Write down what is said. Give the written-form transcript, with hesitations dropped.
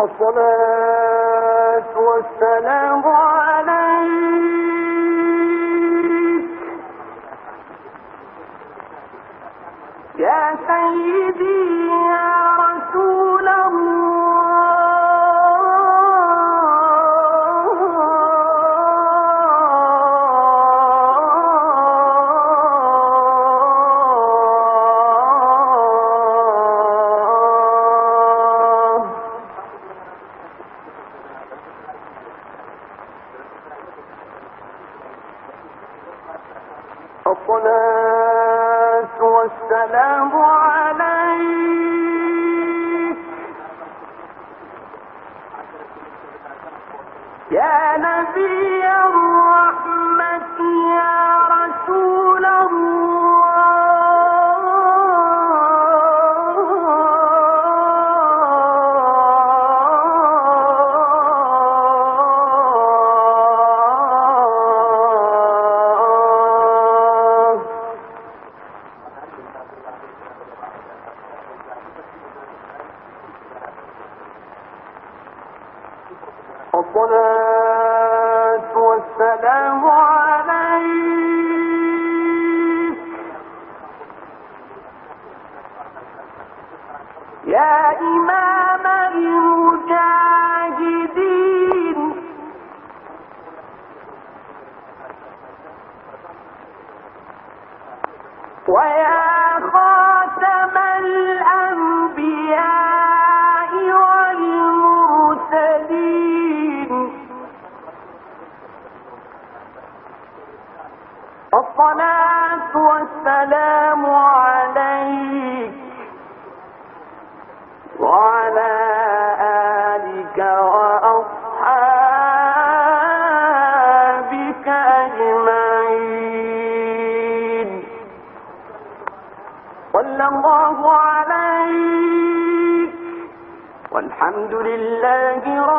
الصلاة والسلام عليك يا سيدي يا رسول الصلاة والسلام عليك يا نبي الرحمة يا رسول الصلاة والسلام عليك يا إمام المجاهدين ويا خاتم الأنبياء والمرسلين الصلاة والسلام عليك وعلى آلك وأصحابك أجمعين صلى الله عليك والحمد لله رب العالمين.